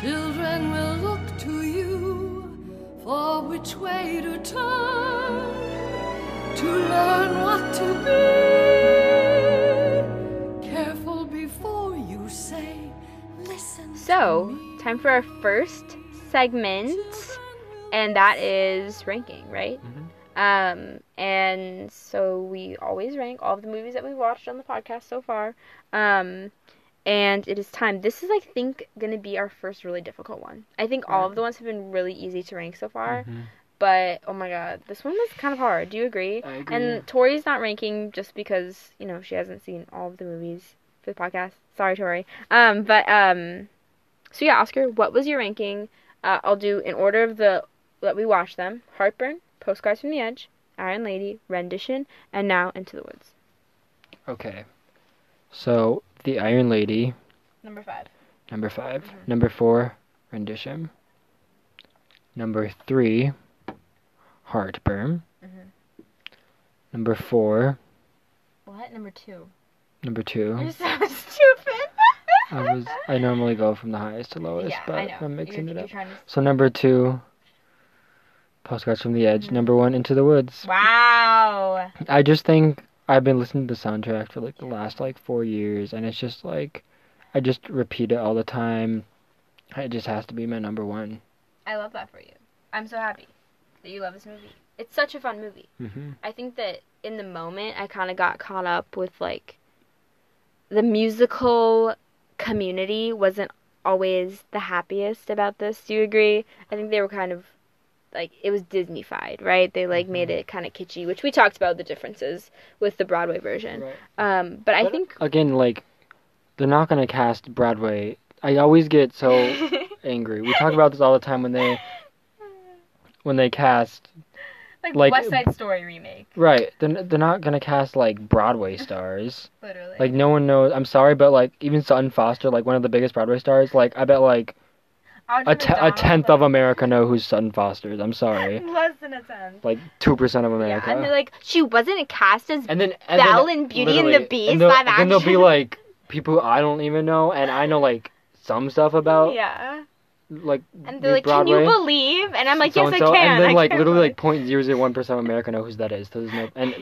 Children will look to you for which way to turn, to learn what to be. Careful before you say, listen. So, time for our first segment, and that is ranking, right? Mm-hmm. Um, and so we always rank all of the movies that we've watched on the podcast so far. Um... And it is time. This is, I think, going to be our first really difficult one. I think all of the ones have been really easy to rank so far. Mm-hmm. But, oh my god, this one was kind of hard. Do you agree? I agree. And Tori's not ranking just because, you know, she hasn't seen all of the movies for the podcast. Sorry, Tori. Um, but, um, so yeah, Oscar, what was your ranking? Uh, I'll do in order of the, that we watched them. Heartburn, Postcards from the Edge, Iron Lady, Rendition, and now Into the Woods. Okay. So... The Iron Lady. Number five. Number five. Mm-hmm. Number four, Rendition. Number three, Heartburn. Mm-hmm. Number four. What? Number two. Number two. You're so stupid. I was. I normally go from the highest to lowest, yeah, but I know. I'm mixing you're, it you're up. To... So number two, Postcards from the Edge. Mm-hmm. Number one, Into the Woods. Wow. I just think... I've been listening to the soundtrack for, like, the last, like, four years, and it's just, like, I just repeat it all the time. It just has to be my number one. I love that for you. I'm so happy that you love this movie. It's such a fun movie. Mm-hmm. I think that in the moment, I kind of got caught up with, like, the musical community wasn't always the happiest about this. Do you agree? I think they were kind of... Like, it was Disney-fied, right? They, like, mm-hmm. made it kind of kitschy, which we talked about the differences with the Broadway version. Right. Um, but I but think... Again, like, they're not going to cast Broadway. I always get so angry. We talk about this all the time when they... When they cast... Like, like West Side Story remake. Right. They're, they're not going to cast, like, Broadway stars. Literally. Like, no one knows... I'm sorry, but, like, even Sutton Foster, like, one of the biggest Broadway stars, like, I bet, like... A, t- a tenth of America know who's Sutton Foster is. I'm sorry. Less than a tenth. Like two percent of America. Yeah, and they're like, she wasn't cast as and then, and Belle in Beauty and the Beast live action. And there'll be like people I don't even know, and I know like some stuff about. Yeah. Like. And they're like, Broadway, can you believe? And I'm like, yes, I can. And then like literally like point zero zero one percent of America know who that is. So there's no and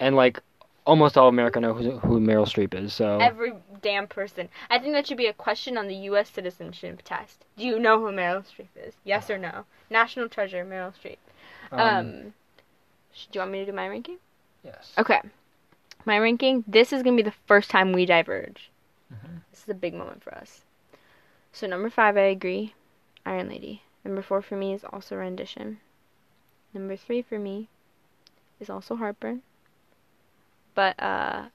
and like. Almost all America know who, who Meryl Streep is, so... Every damn person. I think that should be a question on the U S citizenship test. Do you know who Meryl Streep is? Yes or no? National treasure, Meryl Streep. Um, um, do you want me to do my ranking? Yes. Okay. My ranking, this is going to be the first time we diverge. Mm-hmm. This is a big moment for us. So number five, I agree, Iron Lady. Number four for me is also Rendition. Number three for me is also Heartburn. But, uh,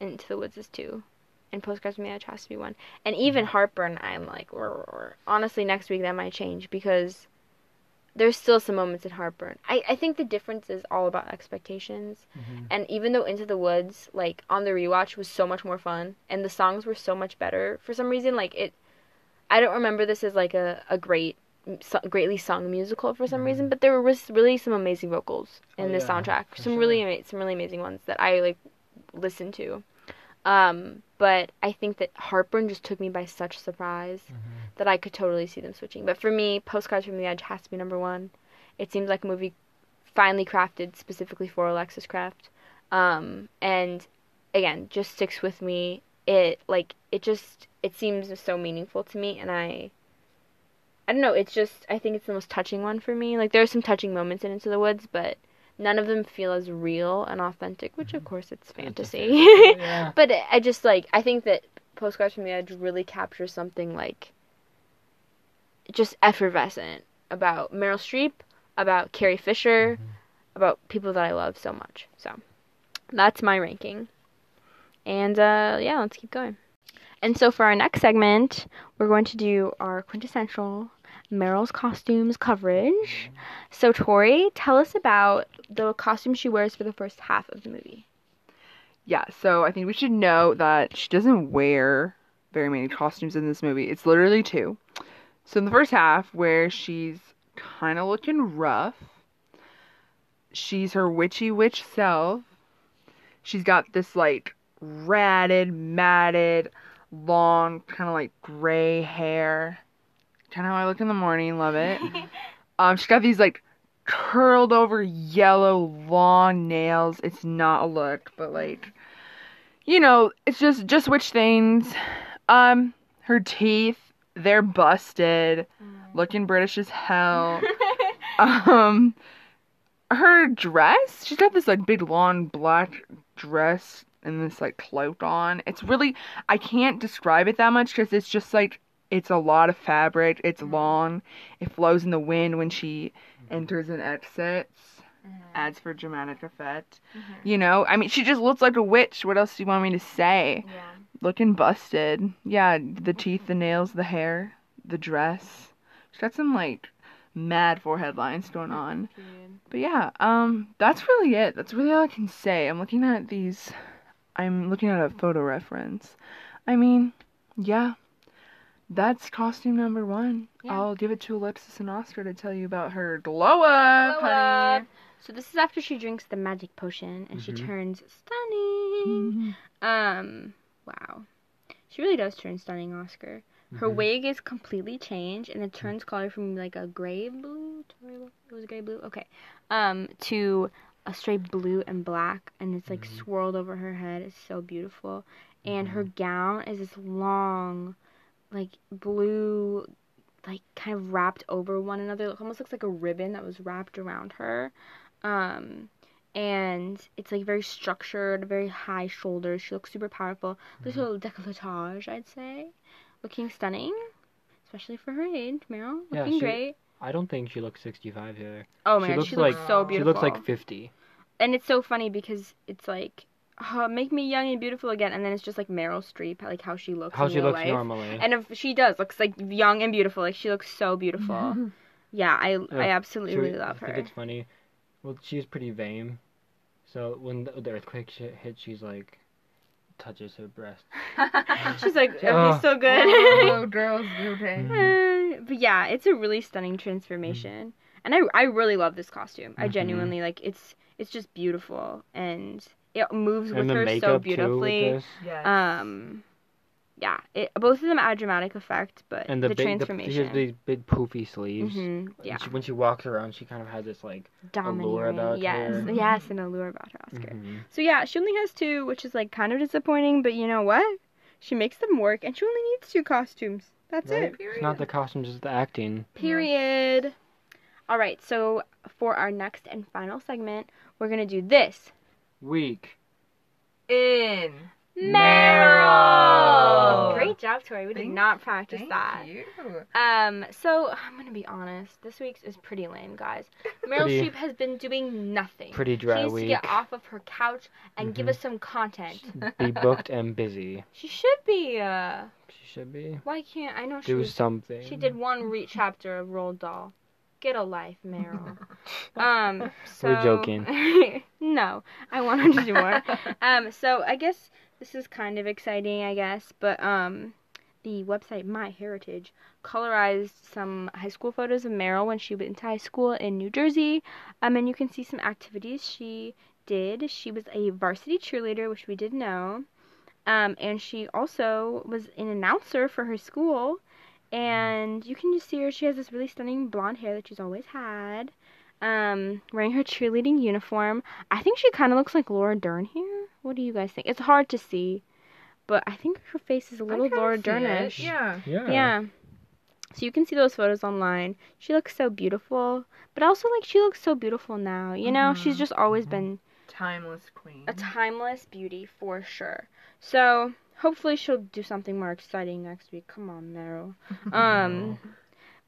Into the Woods is two. And Postcards from the Edge has to be one. And even Heartburn, I'm like, rrr, rrr. Honestly, next week that might change because there's still some moments in Heartburn. I, I think the difference is all about expectations. Mm-hmm. And even though Into the Woods, like, on the rewatch was so much more fun and the songs were so much better, for some reason, like, it, I don't remember this as, like, a, a great, so, greatly sung musical for some mm-hmm. reason, but there was really some amazing vocals in oh, this yeah, soundtrack. Some sure. really ama- some really amazing ones that I like listened to. Um, but I think that Heartburn just took me by such surprise mm-hmm. that I could totally see them switching. But for me, Postcards from the Edge has to be number one. It seems like a movie finally crafted specifically for Alexis Kraft. Um, and again, just sticks with me. It like it just it seems so meaningful to me, and I. I don't know, it's just, I think it's the most touching one for me. Like, there are some touching moments in Into the Woods, but none of them feel as real and authentic, which, of course, it's fantasy. Yeah. But I just, like, I think that Postcards from the Edge really captures something, like, just effervescent about Meryl Streep, about Carrie Fisher, mm-hmm. about people that I love so much. So, that's my ranking. And, uh, yeah, let's keep going. And so for our next segment, we're going to do our quintessential Meryl's costumes coverage. So, Tori, tell us about the costume she wears for the first half of the movie. Yeah, so I think we should note that she doesn't wear very many costumes in this movie. It's literally two. So in the first half, where she's kind of looking rough, she's her witchy witch self. She's got this, like, ratted, matted, long, kind of, like, gray hair. Kind of how I look in the morning. Love it. um, she's got these, like, curled over yellow long nails. It's not a look, but, like, you know, it's just, just witch things. Um, her teeth, they're busted. Mm. Looking British as hell. um, her dress, she's got this, like, big, long, black dress and this, like, cloak on. It's really, I can't describe it that much because it's just, like, it's a lot of fabric. It's mm-hmm. long. It flows in the wind when she enters and exits. Mm-hmm. Adds for dramatic effect. Mm-hmm. You know? I mean, she just looks like a witch. What else do you want me to say? Yeah. Looking busted. Yeah, the teeth, the nails, the hair, the dress. She's got some, like, mad forehead lines going on. Dude. But, yeah, um, that's really it. That's really all I can say. I'm looking at these... I'm looking at a photo reference. I mean, yeah. That's costume number one. Yeah. I'll give it to Alexis and Oscar to tell you about her glow up, glow honey. Up. So this is after she drinks the magic potion and mm-hmm. she turns stunning. Mm-hmm. Um, wow. She really does turn stunning, Oscar. Her mm-hmm. wig is completely changed and it turns color from, like, a gray blue. It was a gray blue. Okay. Um, to a straight blue and black, and it's, like, mm-hmm. swirled over her head. It's so beautiful. And her gown is this long, like, blue, like, kind of wrapped over one another. It almost looks like a ribbon that was wrapped around her. Um, and it's, like, very structured, very high shoulders. She looks super powerful. There's a little décolletage, I'd say. Looking stunning, especially for her age, Meryl. Yeah, looking she, great. I don't think she looks sixty-five here. Oh, my she God, looks she looks like, so beautiful. She looks like fifty. And it's so funny because it's, like... Uh, make me young and beautiful again, and then it's just like Meryl Streep, like how she looks. How in she real looks life. Normally, and if she does looks like young and beautiful, like she looks so beautiful. Mm-hmm. Yeah, I uh, I absolutely so really love I her. I think it's funny. Well, she's pretty vain, so when the, the earthquake shit hits, she's like touches her breast. She's like, "It'd oh, be so good." Oh, girls, okay. Mm-hmm. Uh, but yeah, it's a really stunning transformation, mm-hmm. and I I really love this costume. Mm-hmm. I genuinely like it's it's just beautiful and. It moves with her so beautifully. Yes. Um, yeah, it, both of them add dramatic effect, but and the, the big, transformation. She has these big poofy sleeves. Mm-hmm, yeah. She, when she walks around, she kind of has this like dominating allure about yes, her. Yes, an allure about her, Oscar. Mm-hmm. So yeah, she only has two, which is like kind of disappointing, but you know what? She makes them work, and she only needs two costumes. That's right? it. Period. It's not the costumes, it's the acting. Period. Yeah. All right, so for our next and final segment, we're gonna do this. Week in Meryl. Great job, Tori. We did Thanks. not practice Thank that. You. Um, so I'm gonna be honest. This week's is pretty lame, guys. Meryl Streep has been doing nothing. Pretty dry week. She needs week. to get off of her couch and mm-hmm. give us some content. Be booked and busy. She should be. Uh, she should be. Why can't I know? Do she, something. She did one re- chapter of Roald Dahl. Get a life, Meryl. um, so... We're joking. No, I want her to do more. um, so I guess this is kind of exciting, I guess, but um, the website MyHeritage colorized some high school photos of Meryl when she went to high school in New Jersey, um, and you can see some activities she did. She was a varsity cheerleader, which we did know, um, and she also was an announcer for her school. And you can just see her. She has this really stunning blonde hair that she's always had. Um, wearing her cheerleading uniform. I think she kind of looks like Laura Dern here. What do you guys think? It's hard to see, but I think her face is a little Laura Dernish. Yeah. yeah. Yeah. So you can see those photos online. She looks so beautiful, but also like she looks so beautiful now. You know, mm-hmm. she's just always mm-hmm. been timeless queen. A timeless beauty for sure. So Hopefully she'll do something more exciting next week. Come on, Meryl. Um,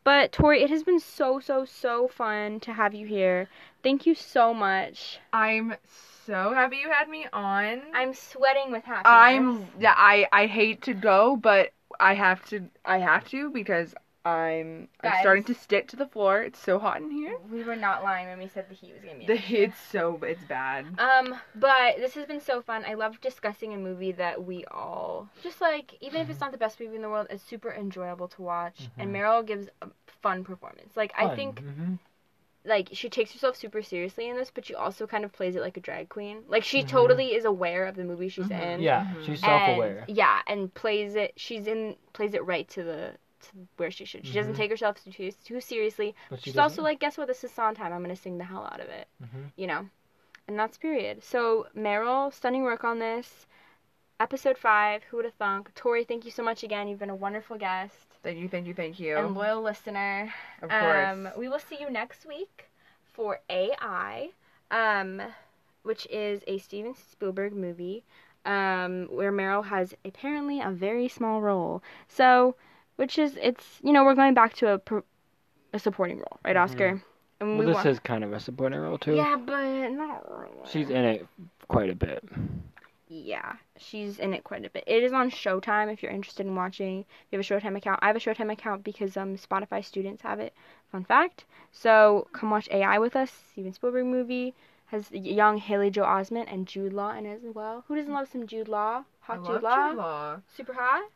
but, Tori, it has been so, so, so fun to have you here. Thank you so much. I'm so happy you had me on. I'm sweating with happiness. I'm, yeah, I, I hate to go, but I have to, I have to because I'm, Guys, I'm starting to stick to the floor. It's so hot in here. We were not lying when we said the heat was going to be The heat's so, it's bad. Um, but this has been so fun. I love discussing a movie that we all, just like, even if it's not the best movie in the world, it's super enjoyable to watch. Mm-hmm. And Meryl gives a fun performance. Like, fun. I think... Mm-hmm. Like, she takes herself super seriously in this, but she also kind of plays it like a drag queen. Like, she mm-hmm. totally is aware of the movie she's mm-hmm. in. Yeah, mm-hmm. she's self-aware. And, yeah, and plays it, she's in, plays it right to the, to where she should. She mm-hmm. doesn't take herself too, too seriously. But she she's doesn't. also like, guess what, this is Sondheim, I'm going to sing the hell out of it. Mm-hmm. You know? And that's period. So, Meryl, stunning work on this. Episode five, who would have thunk? Tori, thank you so much again. You've been a wonderful guest. Thank you, thank you, thank you. And loyal listener. Of course. Um, we will see you next week for A I, um, which is a Steven Spielberg movie, um, where Meryl has apparently a very small role. So, which is, it's, you know, we're going back to a, per, a supporting role, right, Oscar? Mm-hmm. And well, we this is kind of a supporting role, too. Yeah, but not really. She's in it quite a bit. Yeah, she's in it quite a bit. It is on Showtime if you're interested in watching. If you have a Showtime account. I have a Showtime account because um Spotify students have it. Fun fact. So come watch A I with us. Steven Spielberg movie. Has young Haley Joel Osment and Jude Law in it as well. Who doesn't love some Jude Law? Hot I Jude, love Law. Jude Law. Super hot.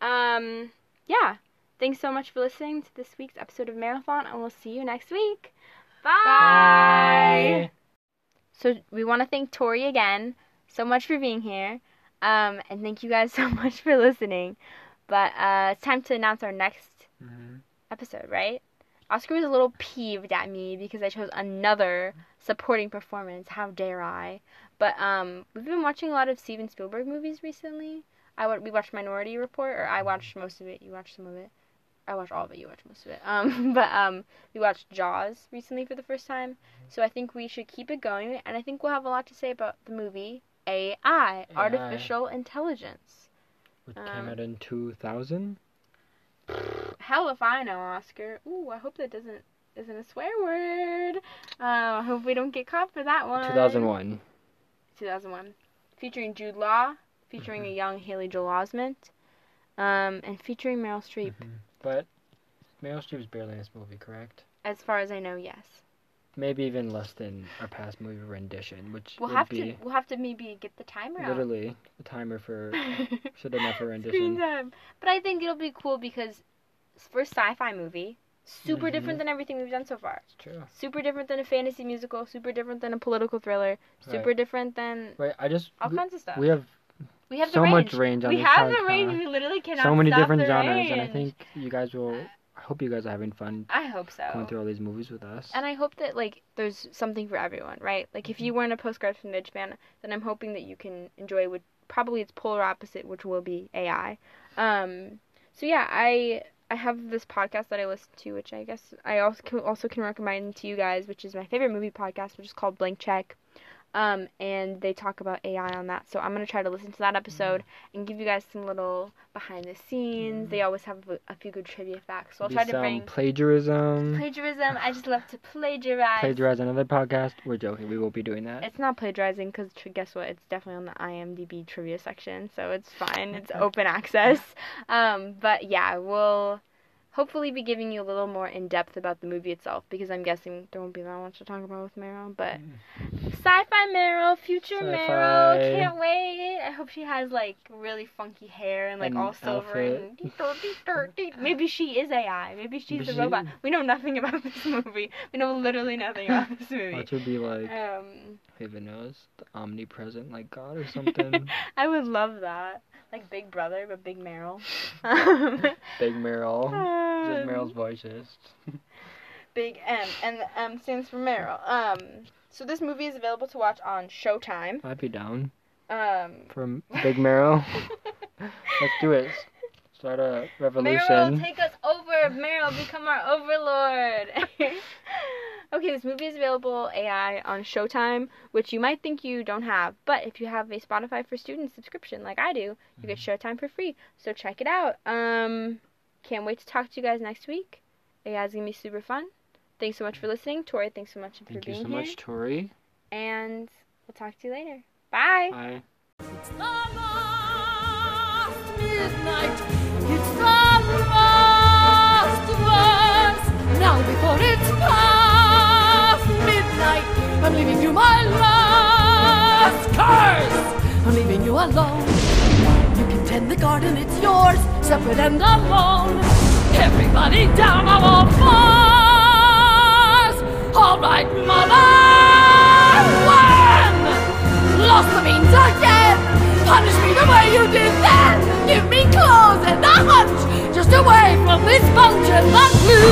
Um, yeah. Thanks so much for listening to this week's episode of Marathon, and we'll see you next week. Bye. Bye. So we want to thank Tori again. So much for being here, um, and thank you guys so much for listening. But uh, it's time to announce our next mm-hmm. episode, right? Oscar was a little peeved at me because I chose another supporting performance. How dare I? But um, we've been watching a lot of Steven Spielberg movies recently. I we watched Minority Report, or I watched most of it. You watched some of it. I watched all of it. You watched most of it. Um, but um, we watched Jaws recently for the first time. So I think we should keep it going, and I think we'll have a lot to say about the movie. A I, Artificial Intelligence. Which um, came out in two thousand? Hell if I know, Oscar. Ooh, I hope that doesn't isn't a swear word. Uh, I hope we don't get caught for that one. two thousand one. two thousand one. Featuring Jude Law, featuring mm-hmm. a young Haley Joel Osment, um, and featuring Meryl Streep. Mm-hmm. But Meryl Streep's barely in this movie, correct? As far as I know, yes. Maybe even less than our past movie Rendition, which we'll would have be to we'll have to maybe get the timer out. Literally, the timer for should enough for Rendition. Screen time. But I think it'll be cool because first sci-fi movie, super mm-hmm. different than everything we've done so far. It's true. Super different than a fantasy musical. Super different than a political thriller. Super right. different than right. I just all we, kinds of stuff. We have. We have so the range. much range on we this have podcast. the range. We literally cannot stop the range. So many different genres, range. and I think you guys will. I hope you guys are having fun. I hope so. Going through all these movies with us. And I hope that, like, there's something for everyone, right? Like, mm-hmm. if you weren't a Postcards from the Edge fan, then I'm hoping that you can enjoy what probably its polar opposite, which will be A I. Um, so, yeah, I I have this podcast that I listen to, which I guess I also can, also can recommend to you guys, which is my favorite movie podcast, which is called Blank Check. Um, and they talk about A I on that, so I'm going to try to listen to that episode mm-hmm. and give you guys some little behind the scenes. Mm-hmm. They always have a, a few good trivia facts, so I'll There'll try to bring... plagiarism. Plagiarism. I just love to plagiarize. Plagiarize another podcast. We're joking. We won't be doing that. It's not plagiarizing, because guess what? It's definitely on the I M D B trivia section, so it's fine. It's open access. Um, but yeah, we'll... hopefully be giving you a little more in-depth about the movie itself, because I'm guessing there won't be that much to talk about with Meryl, but sci-fi Meryl, future sci-fi. Meryl, can't wait. I hope she has, like, really funky hair and, like, and all silver and maybe she is A I. Maybe she's a she... robot. We know nothing about this movie. We know literally nothing about this movie. Which would be, like, um, even knows, the omnipresent, like, God or something. I would love that. Like Big Brother, but Big Meryl. Big Meryl. Um, Just Meryl's voices. Big M. And the M stands for Meryl. Um, so this movie is available to watch on Showtime. I'd be down. Um, From Big Meryl. Let's do it. Start a revolution. Meryl, take us over. Meryl, become our overlord. Okay, this movie is available A I on Showtime, which you might think you don't have, but if you have a Spotify for Students subscription like I do, you mm-hmm. get Showtime for free, so check it out. Um, can't wait to talk to you guys next week. A I is going to be super fun. Thanks so much for listening. Tori, thanks so much for Thank being here. Thank you so here. much, Tori. And we'll talk to you later. Bye. Bye. It's the last midnight. It's the last verse. Now before it's past midnight, I'm leaving you my last curse. I'm leaving you alone. You can tend the garden, it's yours, separate and alone. Everybody down on all fours. All right, mother. Lost the means again. Punish me the way you did then. Give me clothes and a hunch, just away from this bunch and the clue.